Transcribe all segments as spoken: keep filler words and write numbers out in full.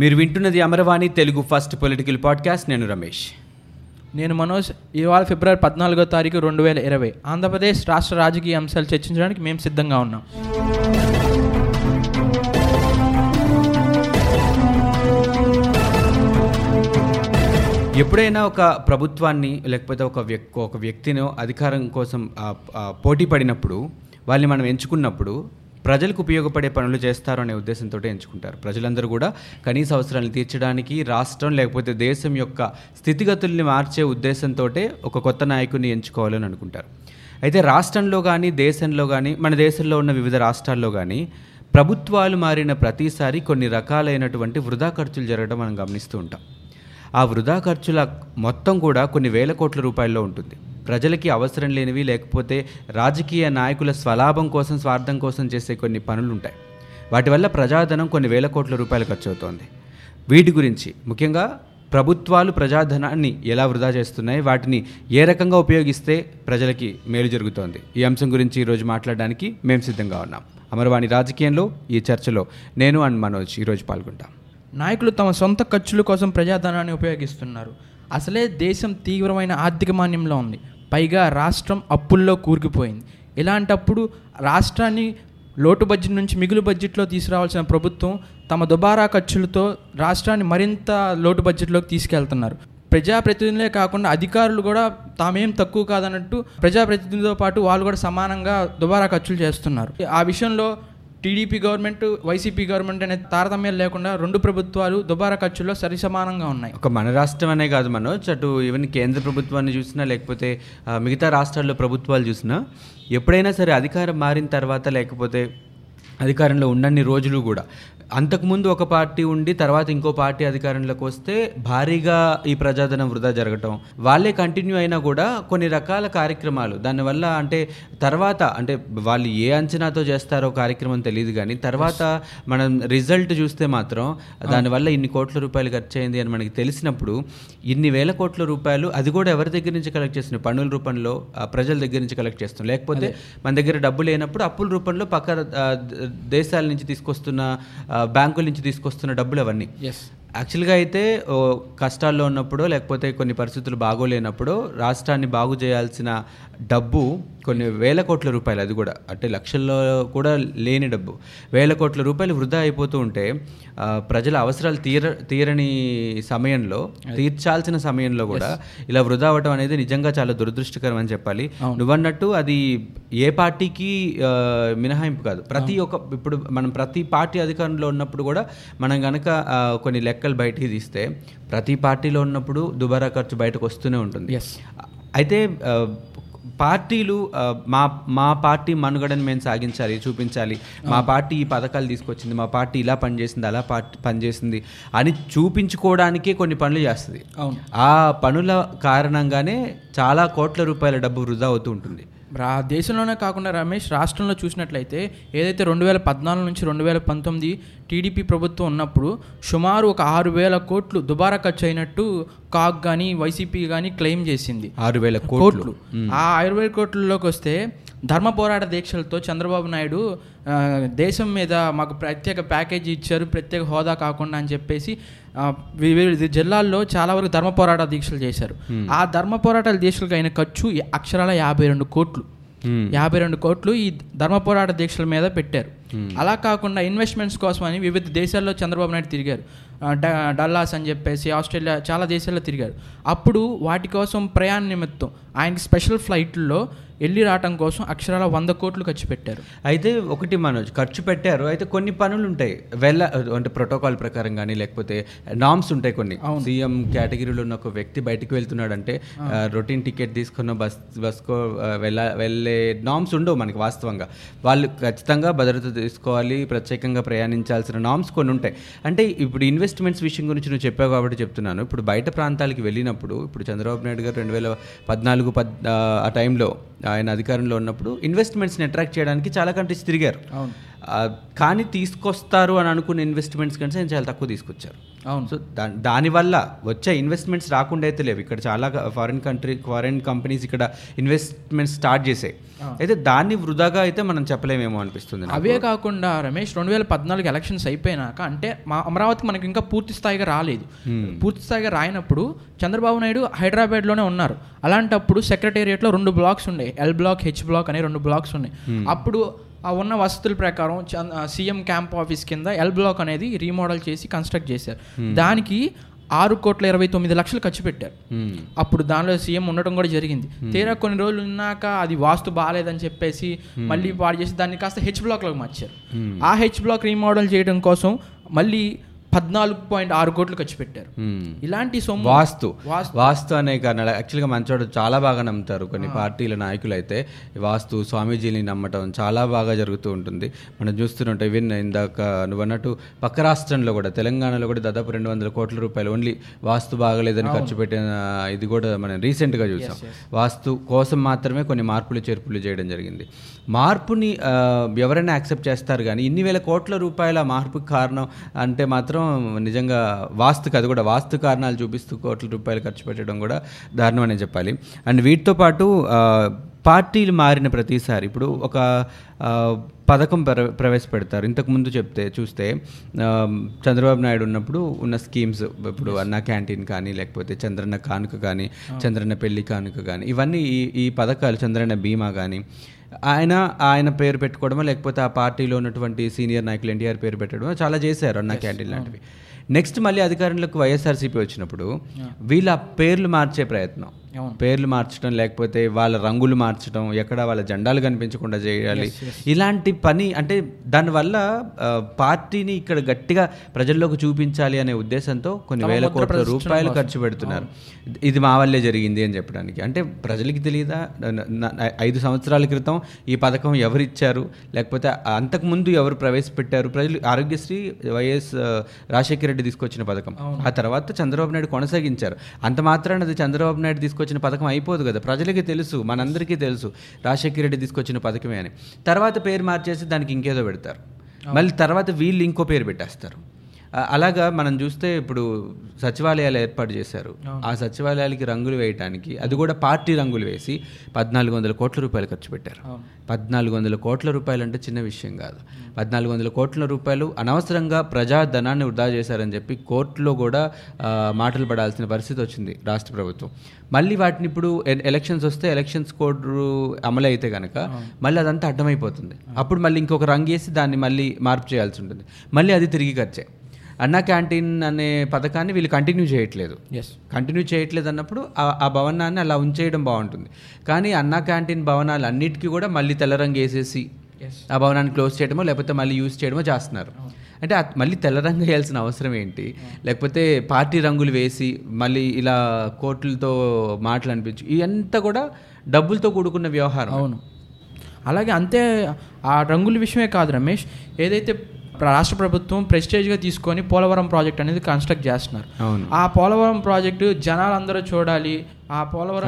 మీరు వింటున్నది Amaravani Telugu first political podcast. నేను రమేష్. నేను మనోజ్. ఇవాళ ఫిబ్రవరి పద్నాలుగో తారీఖు రెండు వేల ఇరవై ఆంధ్రప్రదేశ్ రాష్ట్ర రాజకీయ అంశాలు చర్చించడానికి మేము సిద్ధంగా ఉన్నాం. ఎప్పుడైనా ఒక ప్రభుత్వాన్ని లేకపోతే ఒక వ్యక్తి ఒక వ్యక్తిని అధికారం కోసం పోటీ పడినప్పుడు, వాళ్ళని మనం ఎంచుకున్నప్పుడు ప్రజలకు ఉపయోగపడే పనులు చేస్తారు అనే ఉద్దేశంతో ఎంచుకుంటారు. ప్రజలందరూ కూడా కనీస అవసరాలను తీర్చడానికి, రాష్ట్రం లేకపోతే దేశం యొక్క స్థితిగతుల్ని మార్చే ఉద్దేశంతో ఒక కొత్త నాయకుడిని ఎంచుకోవాలని అనుకుంటారు. అయితే రాష్ట్రంలో కానీ దేశంలో కానీ, మన దేశంలో ఉన్న వివిధ రాష్ట్రాల్లో కానీ ప్రభుత్వాలు మారిన ప్రతిసారి కొన్ని రకాలైనటువంటి వృధా ఖర్చులు జరగడం మనం గమనిస్తూ ఉంటాం. ఆ వృధా ఖర్చుల మొత్తం కూడా కొన్ని వేల కోట్ల రూపాయల్లో ఉంటుంది. ప్రజలకి అవసరం లేనివి, లేకపోతే రాజకీయ నాయకుల స్వలాభం కోసం, స్వార్థం కోసం చేసే కొన్ని పనులు ఉంటాయి. వాటి వల్ల ప్రజాధనం కొన్ని వేల కోట్ల రూపాయలు ఖర్చు అవుతోంది. వీటి గురించి, ముఖ్యంగా ప్రభుత్వాలు ప్రజాధనాన్ని ఎలా వృధా చేస్తున్నాయి, వాటిని ఏ రకంగా ఉపయోగిస్తే ప్రజలకి మేలు జరుగుతోంది, ఈ అంశం గురించి ఈరోజు మాట్లాడడానికి మేము సిద్ధంగా ఉన్నాం. అమరవాణి రాజకీయంలో ఈ చర్చలో నేను అండ్ మనోజ్ ఈరోజు పాల్గొంటాం. నాయకులు తమ సొంత ఖర్చుల కోసం ప్రజాధనాన్ని ఉపయోగిస్తున్నారు. అసలే దేశం తీవ్రమైన ఆర్థిక మాంద్యంలో ఉంది. పైగా రాష్ట్రం అప్పుల్లో కూరుకుపోయింది. ఇలాంటప్పుడు రాష్ట్రాన్ని లోటు బడ్జెట్ నుంచి మిగులు బడ్జెట్లో తీసుకురావాల్సిన ప్రభుత్వం తమ దుబారా ఖర్చులతో రాష్ట్రాన్ని మరింత లోటు బడ్జెట్లోకి తీసుకెళ్తున్నారు. ప్రజాప్రతినిధులే కాకుండా అధికారులు కూడా తామేం తక్కువ కాదన్నట్టు ప్రజాప్రతినిధులతో పాటు వాళ్ళు కూడా సమానంగా దుబారా ఖర్చులు చేస్తున్నారు. ఆ విషయంలో టీడీపీ గవర్నమెంట్, వైసీపీ గవర్నమెంట్ అనే తారతమ్యం లేకుండా రెండు ప్రభుత్వాలు దుబారా ఖర్చుల్లో సరి సమానంగా ఉన్నాయి. ఒక మన రాష్ట్రం అనే కాదు మనోజ్, అటు ఈవెన్ కేంద్ర ప్రభుత్వాన్ని చూసినా లేకపోతే మిగతా రాష్ట్రాల్లో ప్రభుత్వాలు చూసినా, ఎప్పుడైనా సరే అధికారం మారిన తర్వాత లేకపోతే అధికారంలో ఉన్నన్ని రోజులు కూడా, అంతకుముందు ఒక పార్టీ ఉండి తర్వాత ఇంకో పార్టీ అధికారంలోకి వస్తే భారీగా ఈ ప్రజాధనం వృధా జరగటం, వాళ్ళే కంటిన్యూ అయినా కూడా కొన్ని రకాల కార్యక్రమాలు దానివల్ల, అంటే తర్వాత అంటే వాళ్ళు ఏ అంచనాతో చేస్తారో కార్యక్రమం తెలియదు, కానీ తర్వాత మనం రిజల్ట్ చూస్తే మాత్రం దానివల్ల ఇన్ని కోట్ల రూపాయలు ఖర్చు అయింది అని మనకి తెలిసినప్పుడు, ఇన్ని వేల కోట్ల రూపాయలు అది కూడా ఎవరి దగ్గర నుంచి కలెక్ట్ చేస్తున్న, పన్నుల రూపంలో ప్రజల దగ్గర నుంచి కలెక్ట్ చేస్తున్నాం, లేకపోతే మన దగ్గర డబ్బు లేనప్పుడు అప్పుల రూపంలో పక్క దేశాల నుంచి తీసుకొస్తున్న, బ్యాంకుల నుంచి తీసుకొస్తున్న డబ్బులు అవన్నీ. యాక్చువల్గా అయితే కష్టాల్లో ఉన్నప్పుడు లేకపోతే కొన్ని పరిస్థితులు బాగోలేనప్పుడు రాష్ట్రాన్ని బాగు చేయాల్సిన డబ్బు కొన్ని వేల కోట్ల రూపాయలు, అది కూడా అంటే లక్షల్లో కూడా లేని డబ్బు, వేల కోట్ల రూపాయలు వృధా అయిపోతూ ఉంటే ప్రజల అవసరాలు తీర తీరని సమయంలో, తీర్చాల్సిన సమయంలో కూడా ఇలా వృధా అవ్వడం అనేది నిజంగా చాలా దురదృష్టకరం అని చెప్పాలి. నువ్వన్నట్టు అది ఏ పార్టీకి మినహాయింపు కాదు. ప్రతి ఒక్క ఇప్పుడు మనం ప్రతి పార్టీ అధికారంలో ఉన్నప్పుడు కూడా మనం కనుక కొన్ని లెక్కలు బయటికి తీస్తే ప్రతి పార్టీలో ఉన్నప్పుడు దుబారా ఖర్చు బయటకు వస్తూనే ఉంటుంది. అయితే పార్టీలు మా మా పార్టీ మనుగడను మేము సాగించాలి, చూపించాలి, మా పార్టీ ఈ పథకాలు తీసుకొచ్చింది, మా పార్టీ ఇలా పనిచేసింది, అలా పార్టీ పనిచేసింది అని చూపించుకోవడానికే కొన్ని పనులు చేస్తుంది. ఆ పనుల కారణంగానే చాలా కోట్ల రూపాయల డబ్బు వృధా అవుతూ ఉంటుంది. రా దేశంలోనే కాకుండా రమేష్, రాష్ట్రంలో చూసినట్లయితే ఏదైతే రెండు వేల పద్నాలుగు నుంచి రెండు వేల పంతొమ్మిది టీడీపీ ప్రభుత్వం ఉన్నప్పుడు సుమారు ఒక ఆరు వేల కోట్లు దుబారా ఖర్చు అయినట్టు కాగ్ కానీ వైసీపీ కానీ క్లెయిమ్ చేసింది. ఆరు వేల కోట్లు ఆ ఆరు వేల కోట్లలోకి వస్తే ధర్మ పోరాట దీక్షలతో చంద్రబాబు నాయుడు దేశం మీద మాకు ప్రత్యేక ప్యాకేజీ ఇచ్చారు, ప్రత్యేక హోదా కాకుండా అని చెప్పేసి వివిధ జిల్లాల్లో చాలా వరకు ధర్మ పోరాట దీక్షలు చేశారు. ఆ ధర్మ పోరాటాల దీక్షలకు అయిన ఖర్చు అక్షరాల యాభై రెండు కోట్లు యాభై రెండు కోట్లు ఈ ధర్మ పోరాట దీక్షల మీద పెట్టారు. అలా కాకుండా ఇన్వెస్ట్మెంట్స్ కోసం అని వివిధ దేశాల్లో చంద్రబాబు నాయుడు తిరిగారు. డల్లాస్ అని చెప్పేసి ఆస్ట్రేలియా చాలా దేశాల్లో తిరిగారు. అప్పుడు వాటి కోసం ప్రయాణ నిమిత్తం ఆయనకి స్పెషల్ ఫ్లైట్లో వెళ్ళి రావటం కోసం అక్షరాల వంద కోట్లు ఖర్చు పెట్టారు. అయితే ఒకటి మనోజ్, ఖర్చు పెట్టారు. అయితే కొన్ని పనులు ఉంటాయి వెళ్ళ అంటే ప్రోటోకాల్ ప్రకారం కానీ లేకపోతే నామ్స్ ఉంటాయి కొన్ని. సీఎం కేటగిరీలో ఉన్న ఒక వ్యక్తి బయటకు వెళ్తున్నాడంటే రొటీన్ టికెట్ తీసుకున్న బస్ బస్కో వెళ్ళ వెళ్ళే నామ్స్ ఉండవు మనకి. వాస్తవంగా వాళ్ళు ఖచ్చితంగా భద్రత తీసుకోవాలి, ప్రత్యేకంగా ప్రయాణించాల్సిన నామ్స్ కొన్ని ఉంటాయి. అంటే ఇప్పుడు ఇన్వెస్ట్మెంట్స్ విషయం గురించి నువ్వు చెప్పావు కాబట్టి చెప్తున్నాను. ఇప్పుడు బయట ప్రాంతాలకు వెళ్ళినప్పుడు, ఇప్పుడు చంద్రబాబు నాయుడు గారు రెండు వేల పద్నాలుగు పద్ ఆ టైంలో ఆయన అధికారంలో ఉన్నప్పుడు ఇన్వెస్ట్మెంట్స్ని అట్రాక్ట్ చేయడానికి చాలా కంట్రీస్ తిరిగారు. కానీ తీసుకొస్తారు అని అనుకున్న ఇన్వెస్ట్మెంట్స్ కంటే నేను చాలా తక్కువ తీసుకొచ్చారు. అవును. సో దా దానివల్ల వచ్చే ఇన్వెస్ట్మెంట్స్ రాకుండా అయితే లేవు. ఇక్కడ చాలా ఫారిన్ కంట్రీ ఫారిన్ కంపెనీస్ ఇక్కడ ఇన్వెస్ట్మెంట్స్ స్టార్ట్ చేసాయి, అయితే దాన్ని వృధాగా అయితే మనం చెప్పలేమేమో అనిపిస్తుంది. అవే కాకుండా రమేష్, రెండు వేల పద్నాలుగు ఎలక్షన్స్ అయిపోయినాక, అంటే మా అమరావతికి మనకి ఇంకా పూర్తి స్థాయిగా రాలేదు, పూర్తి స్థాయిగా రాయినప్పుడు చంద్రబాబు నాయుడు హైదరాబాద్లోనే ఉన్నారు. అలాంటప్పుడు సెక్రటేరియట్లో రెండు బ్లాక్స్ ఉన్నాయి, ఎల్ బ్లాక్ హెచ్ బ్లాక్ అనే రెండు బ్లాక్స్ ఉన్నాయి. అప్పుడు ఆ ఉన్న వసతుల ప్రకారం సీఎం క్యాంప్ ఆఫీస్ కింద ఎల్ బ్లాక్ అనేది రీమోడల్ చేసి కన్స్ట్రక్ట్ చేశారు. దానికి ఆరు కోట్ల ఇరవై తొమ్మిది లక్షలు ఖర్చు పెట్టారు. అప్పుడు దానిలో సీఎం ఉండటం కూడా జరిగింది. తీరా కొన్ని రోజులు ఉన్నాక అది వాస్తు బాగాలేదని చెప్పేసి మళ్ళీ పాడు చేసి దాన్ని కాస్త హెచ్ బ్లాక్లోకి మార్చారు. ఆ హెచ్ బ్లాక్ రీమోడల్ చేయడం కోసం మళ్ళీ పద్నాలుగు పాయింట్ ఆరు కోట్లు ఖర్చు పెట్టారు. ఇలాంటి సొమ్ము వాస్తు వాస్తు అనే కారణాలు యాక్చువల్గా మంచోడు చాలా బాగా నమ్ముతారు. కొన్ని పార్టీల నాయకులు అయితే వాస్తు స్వామీజీని నమ్మటం చాలా బాగా జరుగుతూ ఉంటుంది. మనం చూస్తుంటే ఈవెన్ ఇందాక నువ్వు అన్నట్టు పక్క రాష్ట్రంలో కూడా, తెలంగాణలో కూడా దాదాపు రెండు వందల కోట్ల రూపాయలు ఓన్లీ వాస్తు బాగలేదని ఖర్చు పెట్టిన ఇది కూడా మనం రీసెంట్గా చూసాం. వాస్తు కోసం మాత్రమే కొన్ని మార్పులు చేర్పులు చేయడం జరిగింది. మార్పుని ఎవరైనా యాక్సెప్ట్ చేస్తారు, కానీ ఇన్ని వేల కోట్ల రూపాయల మార్పుకి కారణం అంటే మాత్రం నిజంగా వాస్తుకు, అది కూడా వాస్తు కారణాలు చూపిస్తూ కోట్ల రూపాయలు ఖర్చు పెట్టడం కూడా దారుణం అనే చెప్పాలి. అండ్ వీటితో పాటు పార్టీలు మారిన ప్రతిసారి ఇప్పుడు ఒక పథకం ప్ర ప్రవేశపెడతారు. ఇంతకుముందు చెప్తే చూస్తే చంద్రబాబు నాయుడు ఉన్నప్పుడు ఉన్న స్కీమ్స్, ఇప్పుడు అన్న క్యాంటీన్ కానీ, లేకపోతే చంద్రన్న కానుక కానీ, చంద్రన్న పెళ్లి కానుక కానీ, ఇవన్నీ ఈ ఈ పథకాలు, చంద్రన్న బీమా కానీ, ఆయన ఆయన పేరు పెట్టుకోవడమో లేకపోతే ఆ పార్టీలో ఉన్నటువంటి సీనియర్ నాయకులు ఎన్టీఆర్ పేరు పెట్టడమో చాలా చేశారు, అన్న క్యాంటీన్ లాంటివి. నెక్స్ట్ మళ్ళీ అధికారంలోకి వైఎస్ఆర్సిపి వచ్చినప్పుడు వీళ్ళ పేర్లు మార్చే ప్రయత్నం, పేర్లు మార్చడం, లేకపోతే వాళ్ళ రంగులు మార్చడం, ఎక్కడ వాళ్ళ జెండాలు కనిపించకుండా చేయాలి, ఇలాంటి పని. అంటే దానివల్ల పార్టీని ఇక్కడ గట్టిగా ప్రజల్లోకి చూపించాలి అనే ఉద్దేశంతో కొన్ని వేల కోట్ల రూపాయలు ఖర్చు పెడుతున్నారు. ఇది మా వల్లే జరిగింది అని చెప్పడానికి, అంటే ప్రజలకి తెలియదా? ఐదు సంవత్సరాల క్రితం ఈ పథకం ఎవరిచ్చారు, లేకపోతే అంతకుముందు ఎవరు ప్రవేశపెట్టారు? ప్రజలు ఆరోగ్యశ్రీ వైఎస్ రాజశేఖర రెడ్డి తీసుకొచ్చిన పథకం, ఆ తర్వాత చంద్రబాబు నాయుడు కొనసాగించారు. అంత మాత్రాన అది చంద్రబాబు నాయుడు తీసుకొచ్చిన వచ్చిన పథకం అయిపోదు కదా. ప్రజలకి తెలుసు, మనందరికీ తెలుసు రాజశేఖర రెడ్డి తీసుకొచ్చిన పథకమే అని. తర్వాత పేరు మార్చేసి దానికి ఇంకేదో పెడతారు, మళ్ళీ తర్వాత వీళ్ళు ఇంకో పేరు పెట్టేస్తారు. అలాగా మనం చూస్తే ఇప్పుడు సచివాలయాలు ఏర్పాటు చేశారు. ఆ సచివాలయాలకి రంగులు వేయటానికి, అది కూడా పార్టీ రంగులు వేసి పద్నాలుగు వందల కోట్ల రూపాయలు ఖర్చు పెట్టారు. పద్నాలుగు వందల కోట్ల రూపాయలు అంటే చిన్న విషయం కాదు. పద్నాలుగు వందల కోట్ల రూపాయలు అనవసరంగా ప్రజాధనాన్ని వృధా చేశారని చెప్పి కోర్టులో కూడా మాటలు పడాల్సిన పరిస్థితి వచ్చింది రాష్ట్ర ప్రభుత్వం. మళ్ళీ వాటిని ఇప్పుడు ఎలక్షన్స్ వస్తే, ఎలక్షన్స్ కోడ్ అమలు అయితే కనుక మళ్ళీ అదంతా అడ్డమైపోతుంది. అప్పుడు మళ్ళీ ఇంకొక రంగు వేసి దాన్ని మళ్ళీ మార్పు చేయాల్సి ఉంటుంది, మళ్ళీ అది తిరిగి ఖర్చే. అన్న క్యాంటీన్ అనే పథకాన్ని వీళ్ళు కంటిన్యూ చేయట్లేదు. కంటిన్యూ చేయట్లేదు అన్నప్పుడు ఆ భవనాన్ని అలా ఉంచేయడం బాగుంటుంది, కానీ అన్న క్యాంటీన్ భవనాలు అన్నిటికీ కూడా మళ్ళీ తెల్ల రంగు వేసేసి ఆ భవనాన్ని క్లోజ్ చేయడమో లేకపోతే మళ్ళీ యూజ్ చేయడమో చేస్తున్నారు. అంటే మళ్ళీ తెల్ల రంగు వేయాల్సిన అవసరం ఏంటి? లేకపోతే పార్టీ రంగులు వేసి మళ్ళీ ఇలా కోర్టులతో మాటలు అనిపించు, ఇదంతా కూడా డబ్బులతో కూడుకున్న వ్యవహారం. అవును. అలాగే అంతే, ఆ రంగుల విషయమే కాదు రమేష్, ఏదైతే రాష్ట్ర ప్రభుత్వం ప్రెస్టేజ్గా తీసుకొని పోలవరం ప్రాజెక్ట్ అనేది కన్స్ట్రక్ట్ చేస్తున్నారు. ఆ పోలవరం ప్రాజెక్టు జనాలందరూ చూడాలి, ఆ పోలవరం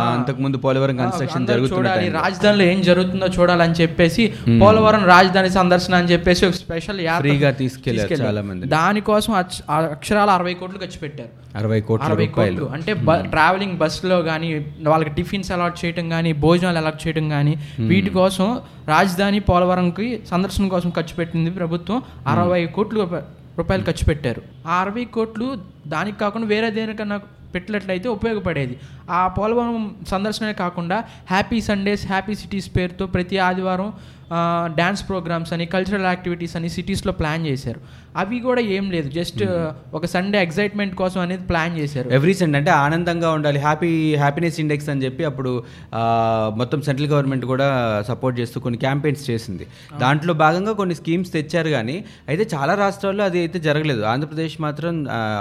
అంతకుముందు పోలవరం కన్స్ట్రక్షన్ చూడాలి, రాజధానిలో ఏం జరుగుతుందో చూడాలని చెప్పేసి పోలవరం రాజధాని సందర్శన అని చెప్పేసి ఒక స్పెషల్ యాత్రగా తీసుకెళ్ళారు. దానికోసం అక్షరాలు అరవై కోట్లు ఖర్చు పెట్టారు. అరవై కోట్లు అరవై కోట్లు అంటే ట్రావెలింగ్ బస్సులో కానీ, వాళ్ళకి టిఫిన్స్ అలాట్ చేయడం కానీ, భోజనాలు అలాట్ చేయడం కానీ, వీటి కోసం రాజధాని పోలవరంకి సందర్శన కోసం ఖర్చు పెట్టింది ప్రభుత్వం. అరవై కోట్లు రూపాయలు ఖర్చు పెట్టారు. ఆ అరవై కోట్లు దానికి కాకుండా వేరే దేనికన్నా పెట్టినట్లయితే ఉపయోగపడేది. ఆ పోలవరం సందర్శనే కాకుండా హ్యాపీ సండేస్, హ్యాపీ సిటీస్ పేరుతో ప్రతి ఆదివారం డ్యాన్స్ ప్రోగ్రామ్స్ అని, కల్చరల్ యాక్టివిటీస్ అని సిటీస్లో ప్లాన్ చేశారు. అవి కూడా ఏం లేదు, జస్ట్ ఒక సండే ఎగ్జైట్మెంట్ కోసం అనేది ప్లాన్ చేశారు. ఎవ్రీ సండే అంటే ఆనందంగా ఉండాలి, హ్యాపీ హ్యాపీనెస్ ఇండెక్స్ అని చెప్పి అప్పుడు మొత్తం సెంట్రల్ గవర్నమెంట్ కూడా సపోర్ట్ చేస్తూ కొన్ని క్యాంపెయిన్స్ చేసింది. దాంట్లో భాగంగా కొన్ని స్కీమ్స్ తెచ్చారు, కానీ అయితే చాలా రాష్ట్రాల్లో అది అయితే జరగలేదు. ఆంధ్రప్రదేశ్ మాత్రం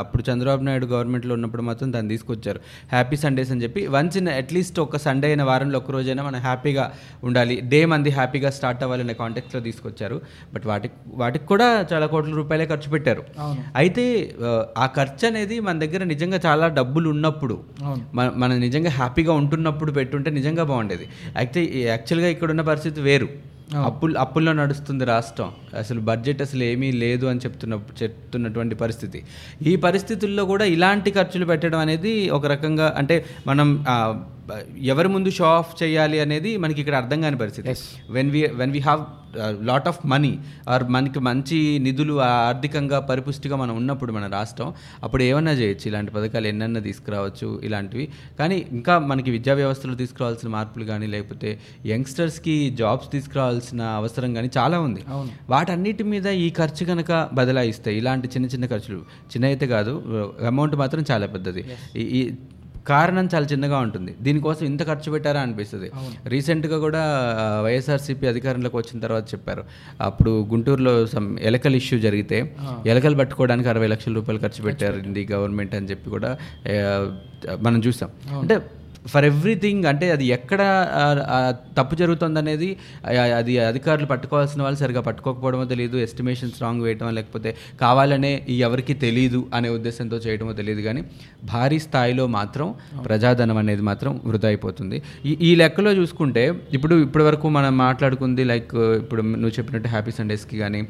అప్పుడు చంద్రబాబు నాయుడు గవర్నమెంట్లో ఉన్నప్పుడు మాత్రం దాన్ని తీసుకొచ్చారు. హ్యాపీ సండేస్ అని చెప్పి వన్స్ ఇన్ అట్లీస్ట్ ఒక సండే అయిన వారంలో ఒక రోజైనా మనం హ్యాపీగా ఉండాలి, డే మంది హ్యాపీగా స్టార్ట్ అవ్వాలనే కాంటెక్స్లో తీసుకొచ్చారు. బట్ వాటికి వాటికి కూడా చాలా కోట్ల రూపాయలే ఖర్చు పెట్టారు. అయితే ఆ ఖర్చు అనేది మన దగ్గర నిజంగా చాలా డబ్బులు ఉన్నప్పుడు, మనం నిజంగా హ్యాపీగా ఉంటున్నప్పుడు పెట్టుంటే నిజంగా బాగుండేది. అయితే యాక్చువల్గా ఇక్కడ ఉన్న పరిస్థితి వేరు. అప్పులు అప్పుల్లో నడుస్తుంది రాష్ట్రం. అసలు బడ్జెట్ అసలు ఏమీ లేదు అని చెప్తున్న చెప్తున్నటువంటి పరిస్థితి. ఈ పరిస్థితుల్లో కూడా ఇలాంటి ఖర్చులు పెట్టడం అనేది ఒక రకంగా అంటే మనం ఎవరి ముందు షో ఆఫ్ చేయాలి అనేది మనకి ఇక్కడ అర్థం కాని పరిస్థితి. When we when we have lot of money or మనకి మంచి నిధులు ఆర్థికంగా పరిపుష్టిగా మనం ఉన్నప్పుడు మన రాష్ట్రం అప్పుడు ఏమన్నా చేయొచ్చు, ఇలాంటి పథకాలు ఎన్నన్నా తీసుకురావచ్చు ఇలాంటివి. కానీ ఇంకా మనకి విద్యా వ్యవస్థలో తీసుకురావాల్సిన మార్పులు కానీ లేకపోతే యంగ్స్టర్స్కి జాబ్స్ తీసుకురావాల్సిన అవసరం కానీ చాలా ఉంది. వాటన్నిటి మీద ఈ ఖర్చు కనుక బదలాయిస్తాయి ఇలాంటి చిన్న చిన్న ఖర్చులు, చిన్న అయితే కాదు అమౌంట్ మాత్రం చాలా పెద్దది, ఈ కారణం చాలా చిన్నగా ఉంటుంది, దీనికోసం ఇంత ఖర్చు పెట్టారా అనిపిస్తుంది. రీసెంట్గా కూడా వైఎస్ఆర్సిపి అధికారంలోకి వచ్చిన తర్వాత చెప్పారు, అప్పుడు గుంటూరులో సమ్ ఎలకల ఇష్యూ జరిగితే ఎలకలు పట్టుకోవడానికి అరవై లక్షల రూపాయలు ఖర్చు పెట్టారండి గవర్నమెంట్ అని చెప్పి కూడా మనం చూసాం. అంటే ఫర్ ఎవ్రీథింగ్ అంటే అది ఎక్కడ తప్పు జరుగుతుందనేది అది అధికారులు పట్టుకోవాల్సిన వాళ్ళు సరిగా పట్టుకోకపోవడమో తెలియదు, ఎస్టిమేషన్స్ రాంగ్ వేయటమో లేకపోతే కావాలనే ఎవరికి తెలియదు అనే ఉద్దేశంతో చేయడమో తెలియదు. కానీ భారీ స్థాయిలో మాత్రం ప్రజాధనం అనేది మాత్రం వృధా అయిపోతుంది. ఈ ఈ లెక్కలో చూసుకుంటే ఇప్పుడు ఇప్పటి వరకు మనం మాట్లాడుకుంది లైక్ ఇప్పుడు నువ్వు చెప్పినట్టు హ్యాపీ సండేస్కి కానీ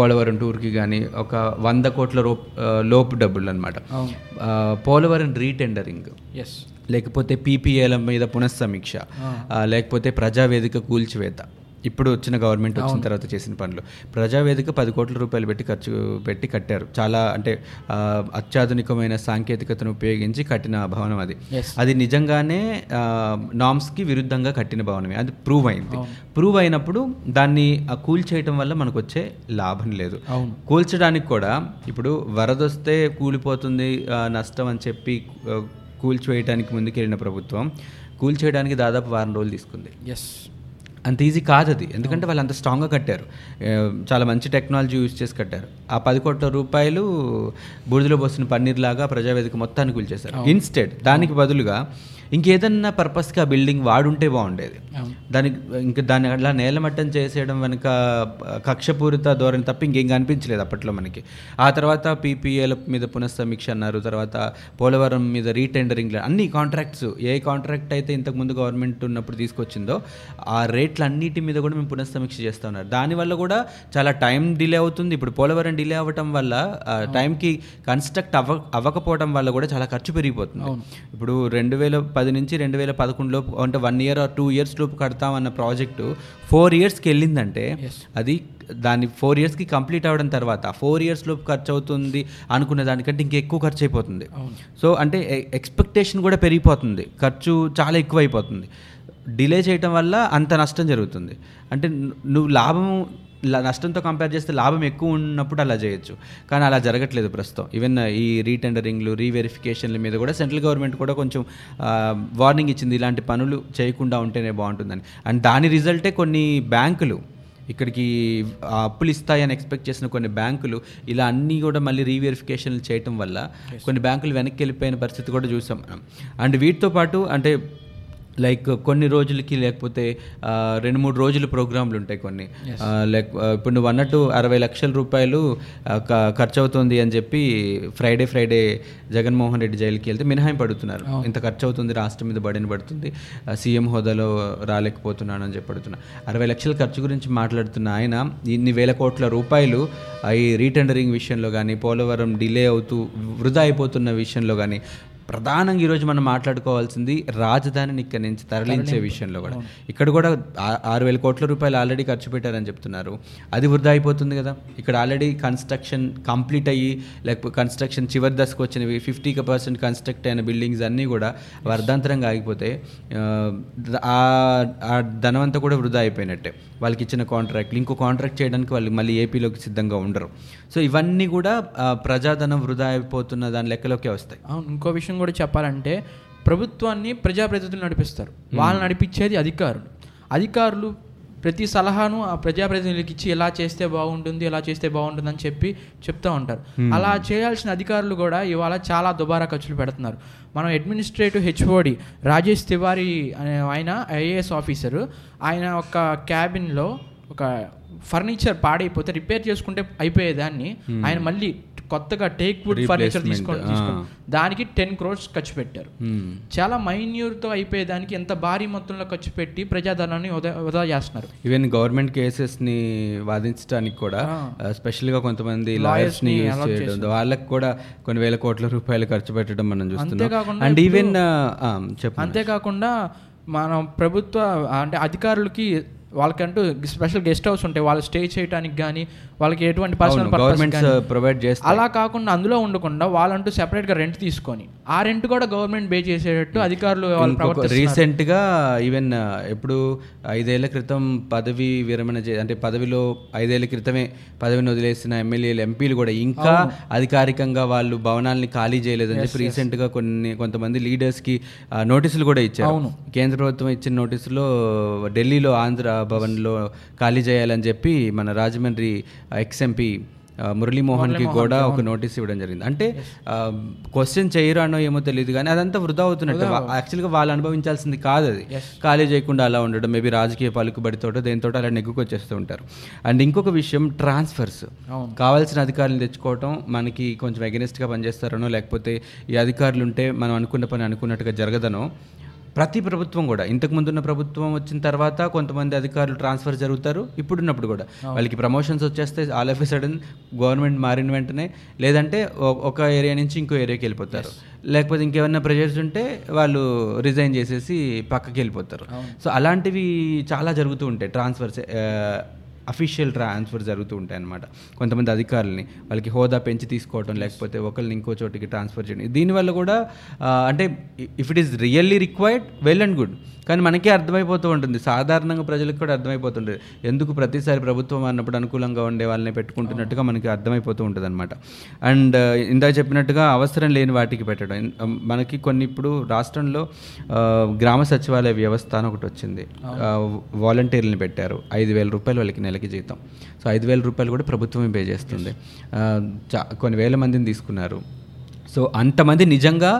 పోలవరం టూర్కి కానీ ఒక వంద కోట్ల రూప్ లోపు డబ్బులు అనమాట. పోలవరం రీటెండరింగ్, ఎస్, లేకపోతే పీపీఏల మీద పునఃసమీక్ష, లేకపోతే ప్రజావేదిక కూల్చివేత, ఇప్పుడు వచ్చిన గవర్నమెంట్ వచ్చిన తర్వాత చేసిన పనులు. ప్రజావేదిక పది కోట్ల రూపాయలు పెట్టి ఖర్చు పెట్టి కట్టారు, చాలా అంటే అత్యాధునికమైన సాంకేతికతను ఉపయోగించి కట్టిన భవనం అది. అది నిజంగానే నామ్స్కి విరుద్ధంగా కట్టిన భవనమే, అది ప్రూవ్ అయింది. ప్రూవ్ అయినప్పుడు దాన్ని కూల్చేయటం వల్ల మనకు వచ్చే లాభం లేదు. కూల్చడానికి కూడా ఇప్పుడు వరదొస్తే కూలిపోతుంది నష్టం అని చెప్పి కూల్చివేయడానికి ముందుకెళ్ళిన ప్రభుత్వం కూల్చేయడానికి దాదాపు వారం రోజులు తీసుకుంది. ఎస్, అంత ఈజీ కాదు అది, ఎందుకంటే వాళ్ళు అంత స్ట్రాంగ్గా కట్టారు, చాలా మంచి టెక్నాలజీ యూజ్ చేసి కట్టారు. ఆ పది కోట్ల రూపాయలు బూడిదలో పోసిన పన్నీర్ లాగా ప్రజావేదిక మొత్తాన్ని కూల్చేశారు. ఇన్స్టెడ్ దానికి బదులుగా ఇంకేదన్నా పర్పస్కి ఆ బిల్డింగ్ వాడుంటే బాగుండేది. దానికి ఇంకా దాన్ని అలా నేలమట్టం చేసేయడం వెనుక కక్షపూరిత ధోరణి తప్ప ఇంకేం కనిపించలేదు అప్పట్లో మనకి. ఆ తర్వాత పీపీఏల మీద పునఃసమీక్ష అన్నారు, తర్వాత పోలవరం మీద రీటెండరింగ్లు, అన్ని కాంట్రాక్ట్స్ ఏ కాంట్రాక్ట్ అయితే ఇంతకుముందు గవర్నమెంట్ ఉన్నప్పుడు తీసుకొచ్చిందో ఆ రేట్లు అన్నిటి మీద కూడా మేము పునఃసమీక్ష చేస్తూ ఉన్నారు. దానివల్ల కూడా చాలా టైం డిలే అవుతుంది. ఇప్పుడు పోలవరం డిలే అవ్వటం వల్ల టైంకి కన్స్ట్రక్ట్ అవ్వ అవ్వకపోవడం వల్ల కూడా చాలా ఖర్చు పెరిగిపోతుంది. ఇప్పుడు రెండు వేల పది నుంచి రెండు వేల పదకొండులో అంటే one year or two years లోపు కడతామన్న ప్రాజెక్టు ఫోర్ ఇయర్స్కి వెళ్ళిందంటే అది దాని ఫోర్ ఇయర్స్కి కంప్లీట్ అవ్వడం తర్వాత ఫోర్ ఇయర్స్ లోపు ఖర్చు అవుతుంది అనుకునే దానికంటే ఇంకెక్కువ ఖర్చు అయిపోతుంది. సో అంటే ఎక్స్పెక్టేషన్ కూడా పెరిగిపోతుంది, ఖర్చు చాలా ఎక్కువ అయిపోతుంది. డిలే చేయటం వల్ల అంత నష్టం జరుగుతుంది. అంటే నువ్వు లాభం నష్టంతో కంపేర్ చేస్తే లాభం ఎక్కువ ఉన్నప్పుడు అలా చేయొచ్చు, కానీ అలా జరగట్లేదు ప్రస్తుతం. ఈవెన్ ఈ రీటెండరింగ్లు రీవెరిఫికేషన్ల మీద కూడా సెంట్రల్ గవర్నమెంట్ కూడా కొంచెం వార్నింగ్ ఇచ్చింది, ఇలాంటి పనులు చేయకుండా ఉంటేనే బాగుంటుందని. అండ్ దాని రిజల్టే కొన్ని బ్యాంకులు ఇక్కడికి అప్పులు ఇస్తాయని ఎక్స్పెక్ట్ చేసిన కొన్ని బ్యాంకులు ఇలా అన్నీ కూడా మళ్ళీ రీవెరిఫికేషన్లు చేయటం వల్ల కొన్ని బ్యాంకులు వెనక్కి వెళ్ళిపోయిన పరిస్థితి కూడా చూసాం మనం. అండ్ వీటితో పాటు అంటే లైక్ కొన్ని రోజులకి లేకపోతే రెండు మూడు రోజులు ప్రోగ్రాంలు ఉంటాయి కొన్ని, లైక్ ఇప్పుడు నువ్వు అన్నట్టు అరవై లక్షల రూపాయలు ఖర్చు అవుతుంది అని చెప్పి ఫ్రైడే ఫ్రైడే జగన్మోహన్ రెడ్డి జైలుకి వెళ్తే మినహాయింపు అడుగుతున్నారు, ఇంత ఖర్చు అవుతుంది రాష్ట్రం మీద బడిన పడుతుంది సీఎం హోదాలో రాలేకపోతున్నాను అని చెప్పి అడుగుతున్నారు. అరవై లక్షల ఖర్చు గురించి మాట్లాడుతున్న ఆయన ఇన్ని వేల కోట్ల రూపాయలు ఈ రీటెండరింగ్ విషయంలో కానీ పోలవరం డిలే అవుతూ వృధా అయిపోతున్న విషయంలో కానీ ప్రధానంగా ఈరోజు మనం మాట్లాడుకోవాల్సింది రాజధానిని ఇక్కడి నుంచి తరలించే విషయంలో కూడా. ఇక్కడ కూడా ఆరు వేల కోట్ల రూపాయలు ఆల్రెడీ ఖర్చు పెట్టారని చెప్తున్నారు, అది వృధా అయిపోతుంది కదా. ఇక్కడ ఆల్రెడీ కన్స్ట్రక్షన్ కంప్లీట్ అయ్యి లేకపోతే కన్స్ట్రక్షన్ చివరి దశకు వచ్చినవి ఫిఫ్టీ పర్సెంట్ కన్స్ట్రక్ట్ అయిన బిల్డింగ్స్ అన్నీ కూడా వర్ధాంతరంగా ఆగిపోతే ఆ ధనం అంతా కూడా వృధా అయిపోయినట్టే. వాళ్ళకి ఇచ్చిన కాంట్రాక్ట్లు ఇంకో కాంట్రాక్ట్ చేయడానికి వాళ్ళు మళ్ళీ ఏపీలోకి సిద్ధంగా ఉండరు. సో ఇవన్నీ కూడా ప్రజాధనం వృధా అయిపోతున్న దాని లెక్కలోకే వస్తాయి. ఇంకో విషయం కూడా చెప్పాలంటే ప్రభుత్వాన్ని ప్రజాప్రతినిధులు నడిపిస్తారు, వాళ్ళు నడిపించేది అధికారులు. అధికారులు ప్రతి సలహాను ఆ ప్రజాప్రతినిధులకు ఇచ్చి ఎలా చేస్తే బాగుంటుంది ఎలా చేస్తే బాగుంటుంది అని చెప్పి చెప్తూ ఉంటారు. అలా చేయాల్సిన అధికారులు కూడా ఇవాళ చాలా దుబారా ఖర్చులు పెడుతున్నారు. మనం అడ్మినిస్ట్రేటివ్ హెచ్ఓడి రాజేష్ తివారి అనే ఆయన ఐఏఎస్ ఆఫీసరు, ఆయన ఒక క్యాబిన్లో ఒక ఫర్నిచర్ పాడైపోతే రిపేర్ చేసుకుంటే అయిపోయేదాన్ని ఆయన మళ్ళీ కొత్తగా టేక్ వుడ్ ఫర్నిచర్ తీసుకొని దానికి టెన్ క్రోర్స్ ఖర్చు పెట్టారు. చాలా మైన్యూర్తో అయిపోయేదానికి ఎంత భారీ మొత్తంలో ఖర్చు పెట్టి ప్రజాధనాన్ని వృధా చేస్తున్నారు. ఈవెన్ గవర్నమెంట్ కేసెస్ని వాదించడానికి కూడా స్పెషల్గా కొంతమంది లాయర్స్ని యూజ్ చేయడం, వాళ్ళకి కూడా కొన్ని వేల కోట్ల రూపాయలు ఖర్చు పెట్టడం మనం చూస్తున్నాం. అండ్ ఈవెన్ అంతేకాకుండా మనం ప్రభుత్వ అంటే అధికారులకి వాళ్ళకంటూ స్పెషల్ గెస్ట్ హౌస్ ఉంటాయి, వాళ్ళు స్టే చేయడానికి కానీ వాళ్ళకి ఎటువంటి పర్సనల్ పర్పస్ ప్రొవైడ్ చేస్తారు. అలా కాకుండా అందులో ఉండకుండా వాళ్ళంటూ సెపరేట్గా రెంట్ తీసుకొని ఆ రెంట్ కూడా గవర్నమెంట్ పే చేసేటట్టు అధికారులు వాళ్ళు ప్రవర్తిస్తున్నారు. రీసెంట్గా ఈవెన్ ఎప్పుడు ఐదేళ్ల క్రితం పదవి విరమణ చే అంటే పదవిలో ఐదేళ్ల క్రితమే పదవిని వదిలేసిన ఎమ్మెల్యేలు, ఎంపీలు కూడా ఇంకా అధికారికంగా వాళ్ళు భవనాలని ఖాళీ చేయలేదని చెప్పి రీసెంట్గా కొన్ని కొంతమంది లీడర్స్కి నోటీసులు కూడా ఇచ్చారు. అవును, కేంద్ర ప్రభుత్వం ఇచ్చిన నోటీసులో ఢిల్లీలో ఆంధ్ర భవన్లో ఖాళీ చేయాలని చెప్పి మన రాజమండ్రి ఎక్స్ ఎంపీ మురళీమోహన్కి కూడా ఒక నోటీస్ ఇవ్వడం జరిగింది. అంటే క్వశ్చన్ చేయరు అనో ఏమో తెలియదు కానీ అదంతా వృధా అవుతున్నట్టు. యాక్చువల్గా వాళ్ళు అనుభవించాల్సింది కాదు అది, ఖాళీ చేయకుండా అలా ఉండడం. మేబీ రాజకీయ పలుకుబడితోటో దేనితో అలా నెగ్గుకొచ్చేస్తూ ఉంటారు. అండ్ ఇంకొక విషయం, ట్రాన్స్ఫర్స్ కావాల్సిన అధికారులను తెచ్చుకోవటం, మనకి కొంచెం అగెనిస్ట్గా పనిచేస్తారనో లేకపోతే ఈ అధికారులు ఉంటే మనం అనుకున్న పని అనుకున్నట్టుగా జరగదనో ప్రతి ప్రభుత్వం కూడా, ఇంతకు ముందున్న ప్రభుత్వం వచ్చిన తర్వాత కొంతమంది అధికారులు ట్రాన్స్ఫర్ జరుగుతారు, ఇప్పుడున్నప్పుడు కూడా వాళ్ళకి ప్రమోషన్స్ వచ్చేస్తే all of a sudden government మారిన వెంటనే, లేదంటే ఒక ఏరియా నుంచి ఇంకో ఏరియాకి వెళ్ళిపోతారు, లేకపోతే ఇంకేమైనా ప్రెజర్స్ ఉంటే వాళ్ళు రిజైన్ చేసేసి పక్కకి వెళ్ళిపోతారు. సో అలాంటివి చాలా జరుగుతూ ఉంటాయి, ట్రాన్స్ఫర్స్, అఫీషియల్ ట్రాన్స్ఫర్ జరుగుతూ ఉంటాయి అన్నమాట. కొంతమంది అధికారులని వాళ్ళకి హోదా పెంచి తీసుకోవడం, లేకపోతే ఒకరిని ఇంకో చోటికి ట్రాన్స్ఫర్ చేయడం, దీనివల్ల కూడా అంటే if it is really required well and good, కానీ మనకే అర్థమైపోతూ ఉంటుంది, సాధారణంగా ప్రజలకు కూడా అర్థమైపోతుంటుంది ఎందుకు ప్రతిసారి ప్రభుత్వం అన్నప్పుడు అనుకూలంగా ఉండే వాళ్ళని పెట్టుకుంటున్నట్టుగా మనకి అర్థమైపోతూ ఉంటుంది అనమాట. అండ్ ఇందాక చెప్పినట్టుగా అవసరం లేని వాటికి పెట్టడం. మనకి కొన్ని ఇప్పుడు రాష్ట్రంలో గ్రామ సచివాలయ వ్యవస్థ అని ఒకటి వచ్చింది, వాలంటీర్లను పెట్టారు, ఐదు వేల రూపాయలు వాళ్ళకి నెలకి జీతం. సో ఐదు వేల రూపాయలు కూడా ప్రభుత్వమే పే చేస్తుంది. కొన్ని వేల మందిని తీసుకున్నారు. సో అంతమంది నిజంగా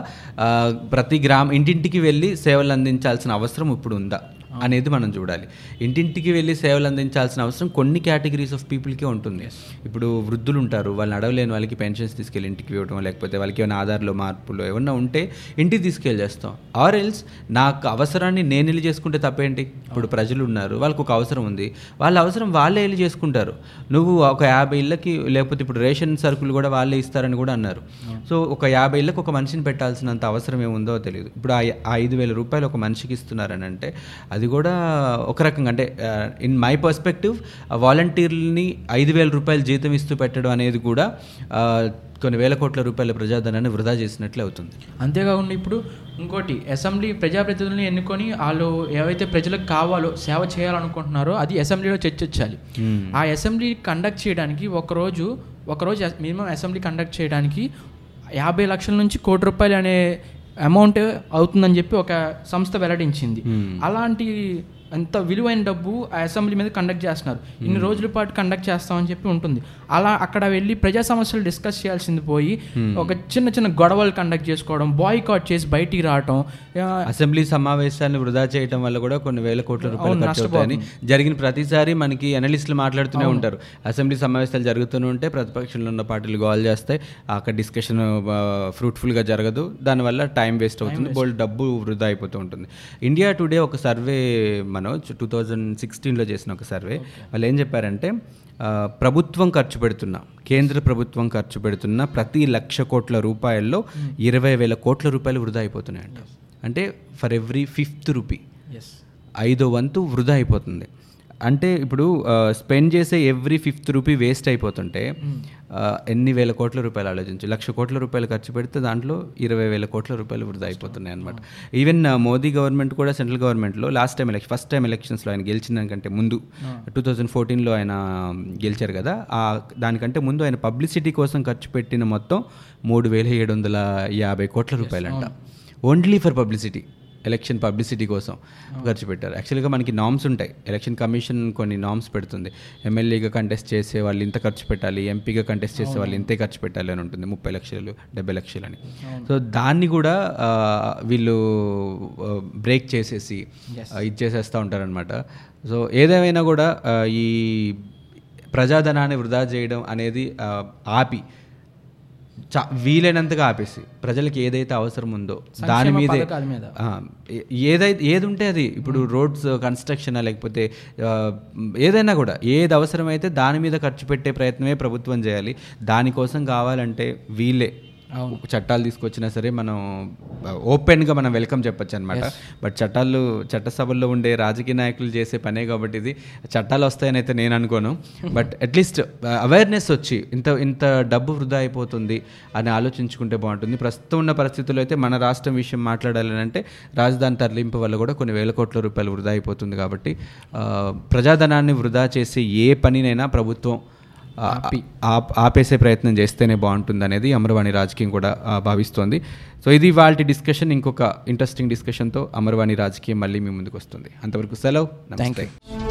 ప్రతి గ్రామ ఇంటింటికి వెళ్ళి సేవలు అందించాల్సిన అవసరం ఇప్పుడు ఉందా అనేది మనం చూడాలి. ఇంటింటికి వెళ్ళి సేవలు అందించాల్సిన అవసరం కొన్ని కేటగిరీస్ ఆఫ్ పీపుల్కే ఉంటుంది. ఇప్పుడు వృద్ధులు ఉంటారు, వాళ్ళు నడవలేని వాళ్ళకి పెన్షన్స్ తీసుకెళ్ళి ఇంటికి ఇవ్వడం, లేకపోతే వాళ్ళకి ఏమైనా ఆధార్లో మార్పులు ఏమన్నా ఉంటే ఇంటికి తీసుకెళ్ళి చేస్తాం. ఆర్ ఎల్స్ నాకు అవసరాన్ని నేను వెళ్ళి చేసుకుంటే తప్పేంటి? ఇప్పుడు ప్రజలు ఉన్నారు, వాళ్ళకు ఒక అవసరం ఉంది, వాళ్ళ అవసరం వాళ్ళే వెళ్ళి చేసుకుంటారు. నువ్వు ఒక యాభై ఇళ్ళకి, లేకపోతే ఇప్పుడు రేషన్ సరుకులు కూడా వాళ్ళే ఇస్తారని కూడా అన్నారు. సో ఒక యాభై ఇళ్ళకి ఒక మనిషిని పెట్టాల్సినంత అవసరం ఏముందో తెలియదు. ఇప్పుడు ఐదు వేల రూపాయలు ఒక మనిషికి ఇస్తున్నారని అంటే అది కూడా ఒక రకంగా అంటే ఇన్ మై పర్స్పెక్టివ్ వాలంటీర్లని ఐదు వేల రూపాయలు జీతం ఇస్తూ పెట్టడం అనేది కూడా కొన్ని వేల కోట్ల రూపాయల ప్రజాధనాన్ని వృధా చేసినట్లే అవుతుంది. అంతేకాకుండా ఇప్పుడు ఇంకోటి, అసెంబ్లీ ప్రజాప్రతినిధులను ఎన్నుకొని వాళ్ళు ఏవైతే ప్రజలకు కావాలో సేవ చేయాలనుకుంటున్నారో అది అసెంబ్లీలో చర్చించాలి. ఆ అసెంబ్లీ కండక్ట్ చేయడానికి ఒకరోజు ఒకరోజు మినిమం అసెంబ్లీ కండక్ట్ చేయడానికి యాభై లక్షల నుంచి కోటి రూపాయలు అనే అమౌంట్ అవుతుందని చెప్పి ఒక సంస్థ వెల్లడించింది. అలాంటి అంత విలువైన డబ్బు ఆ అసెంబ్లీ మీద కండక్ట్ చేస్తున్నారు. ఇన్ని రోజుల పాటు కండక్ట్ చేస్తామని చెప్పి ఉంటుంది. అలా అక్కడ వెళ్ళి ప్రజా సమస్యలు డిస్కస్ చేయాల్సింది పోయి ఒక చిన్న చిన్న గొడవలు కండక్ట్ చేసుకోవడం, బాయ్కాట్ చేసి బయటికి రావడం, అసెంబ్లీ సమావేశాలను వృధా చేయడం వల్ల కూడా కొన్ని వేల కోట్ల రూపాయలు నష్టపోతాయని జరిగిన ప్రతిసారి మనకి అనలిస్టులు మాట్లాడుతూనే ఉంటారు. అసెంబ్లీ సమావేశాలు జరుగుతూనే ఉంటే ప్రతిపక్షంలో ఉన్న పార్టీలు గోల్ చేస్తాయి, అక్కడ డిస్కషన్ ఫ్రూట్ఫుల్గా జరగదు, దానివల్ల టైం వేస్ట్ అవుతుంది, బోల్డ్ డబ్బు వృధా అయిపోతూ ఉంటుంది. ఇండియా టుడే ఒక సర్వే మనోజ్ టూ థౌజండ్ సిక్స్టీన్లో చేసిన ఒక సర్వే, వాళ్ళు ఏం చెప్పారంటే ప్రభుత్వం ఖర్చు పెడుతున్న కేంద్ర ప్రభుత్వం ఖర్చు పెడుతున్న ప్రతి లక్ష కోట్ల రూపాయల్లో ఇరవై వేల కోట్ల రూపాయలు వృధా అయిపోతున్నాయంట. అంటే ఫర్ ఎవ్రీ ఫిఫ్త్ రూపీ ఐదో వంతు వృధా అయిపోతుంది. అంటే ఇప్పుడు స్పెండ్ చేసే ఎవ్రీ ఫిఫ్త్ రూపీ వేస్ట్ అయిపోతుంటే ఎన్ని వేల కోట్ల రూపాయలు ఆలోచించు. లక్ష కోట్ల రూపాయలు ఖర్చు పెడితే దాంట్లో ఇరవై వేల కోట్ల రూపాయలు వృధా అయిపోతున్నాయి అనమాట. ఈవెన్ మోదీ గవర్నమెంట్ కూడా, సెంట్రల్ గవర్నమెంట్లో last time election first time ఎలక్షన్స్లో ఆయన గెలిచినకంటే ముందు టూ థౌజండ్ ఫోర్టీన్లో ఆయన గెలిచారు కదా, దానికంటే ముందు ఆయన పబ్లిసిటీ కోసం ఖర్చు పెట్టిన మొత్తం మూడు వేల ఏడు వందల యాభై కోట్ల రూపాయలు అంట, only for publicity, election publicity కోసం ఖర్చు పెట్టారు. యాక్చువల్గా మనకి నామ్స్ ఉంటాయి, ఎలక్షన్ కమిషన్ కొన్ని నామ్స్ పెడుతుంది, ఎమ్మెల్యేగా కంటెస్ట్ చేసే వాళ్ళు ఇంత ఖర్చు పెట్టాలి, ఎంపీగా కంటెస్ట్ చేసే వాళ్ళు ఇంతే ఖర్చు పెట్టాలి అని ఉంటుంది, ముప్పై లక్షలు డెబ్బై లక్షలు అని. సో దాన్ని కూడా వీళ్ళు బ్రేక్ చేసేసి ఇది చేసేస్తూ ఉంటారనమాట. సో ఏదేమైనా కూడా ఈ ప్రజాధనాన్ని వృధా చేయడం అనేది ఆపి చా వీలైనంతగా ఆపేసి ప్రజలకు ఏదైతే అవసరం ఉందో దాని మీదే ఏదైతే ఏది ఉంటే అది, ఇప్పుడు రోడ్స్ కన్స్ట్రక్షన్ లేకపోతే ఏదైనా కూడా ఏది అవసరమైతే దాని మీద ఖర్చు పెట్టే ప్రయత్నమే ప్రభుత్వం చేయాలి. దానికోసం కావాలంటే వీలే చట్టాలు తీసుకొచ్చినా సరే మనం ఓపెన్గా మనం వెల్కమ్ చెప్పచ్చు అనమాట. బట్ చట్టాలు చట్టసభల్లో ఉండే రాజకీయ నాయకులు చేసే పనే కాబట్టి ఇది చట్టాలు వస్తాయని అయితే నేను అనుకోను. బట్ అట్లీస్ట్ అవేర్నెస్ వచ్చి ఇంత ఇంత డబ్బు వృధా అయిపోతుంది అని ఆలోచించుకుంటే బాగుంటుంది. ప్రస్తుతం ఉన్న పరిస్థితుల్లో అయితే మన రాష్ట్రం విషయం మాట్లాడాలని అంటే రాజధాని తరలింపు వల్ల కూడా కొన్ని వేల కోట్ల రూపాయలు వృధా అయిపోతుంది. కాబట్టి ప్రజాధనాన్ని వృధా చేసే ఏ పనినైనా ప్రభుత్వం ఆపేసే ప్రయత్నం చేస్తేనే బాగుంటుంది అనేది అమరవాణి రాజకీయం కూడా భావిస్తోంది. సో ఇది వాళ్ళ డిస్కషన్. ఇంకొక ఇంట్రెస్టింగ్ డిస్కషన్తో అమరవాణి రాజకీయం మళ్ళీ మీ ముందుకు వస్తుంది. అంతవరకు సెలవు. Thank you.